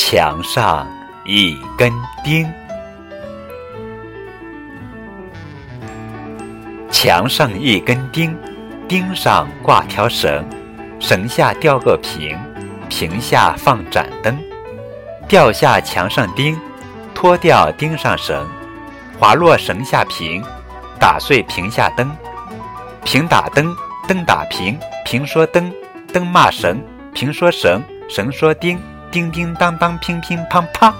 墙上一根钉。墙上一根钉，钉上挂条绳，绳下吊个瓶，瓶下放盏灯。吊下墙上钉，脱掉钉上绳，滑落绳下瓶，打碎瓶下灯。瓶打灯，灯打瓶，瓶说灯，灯骂绳，瓶说绳，绳说钉，叮叮当当，乒乒乓乓。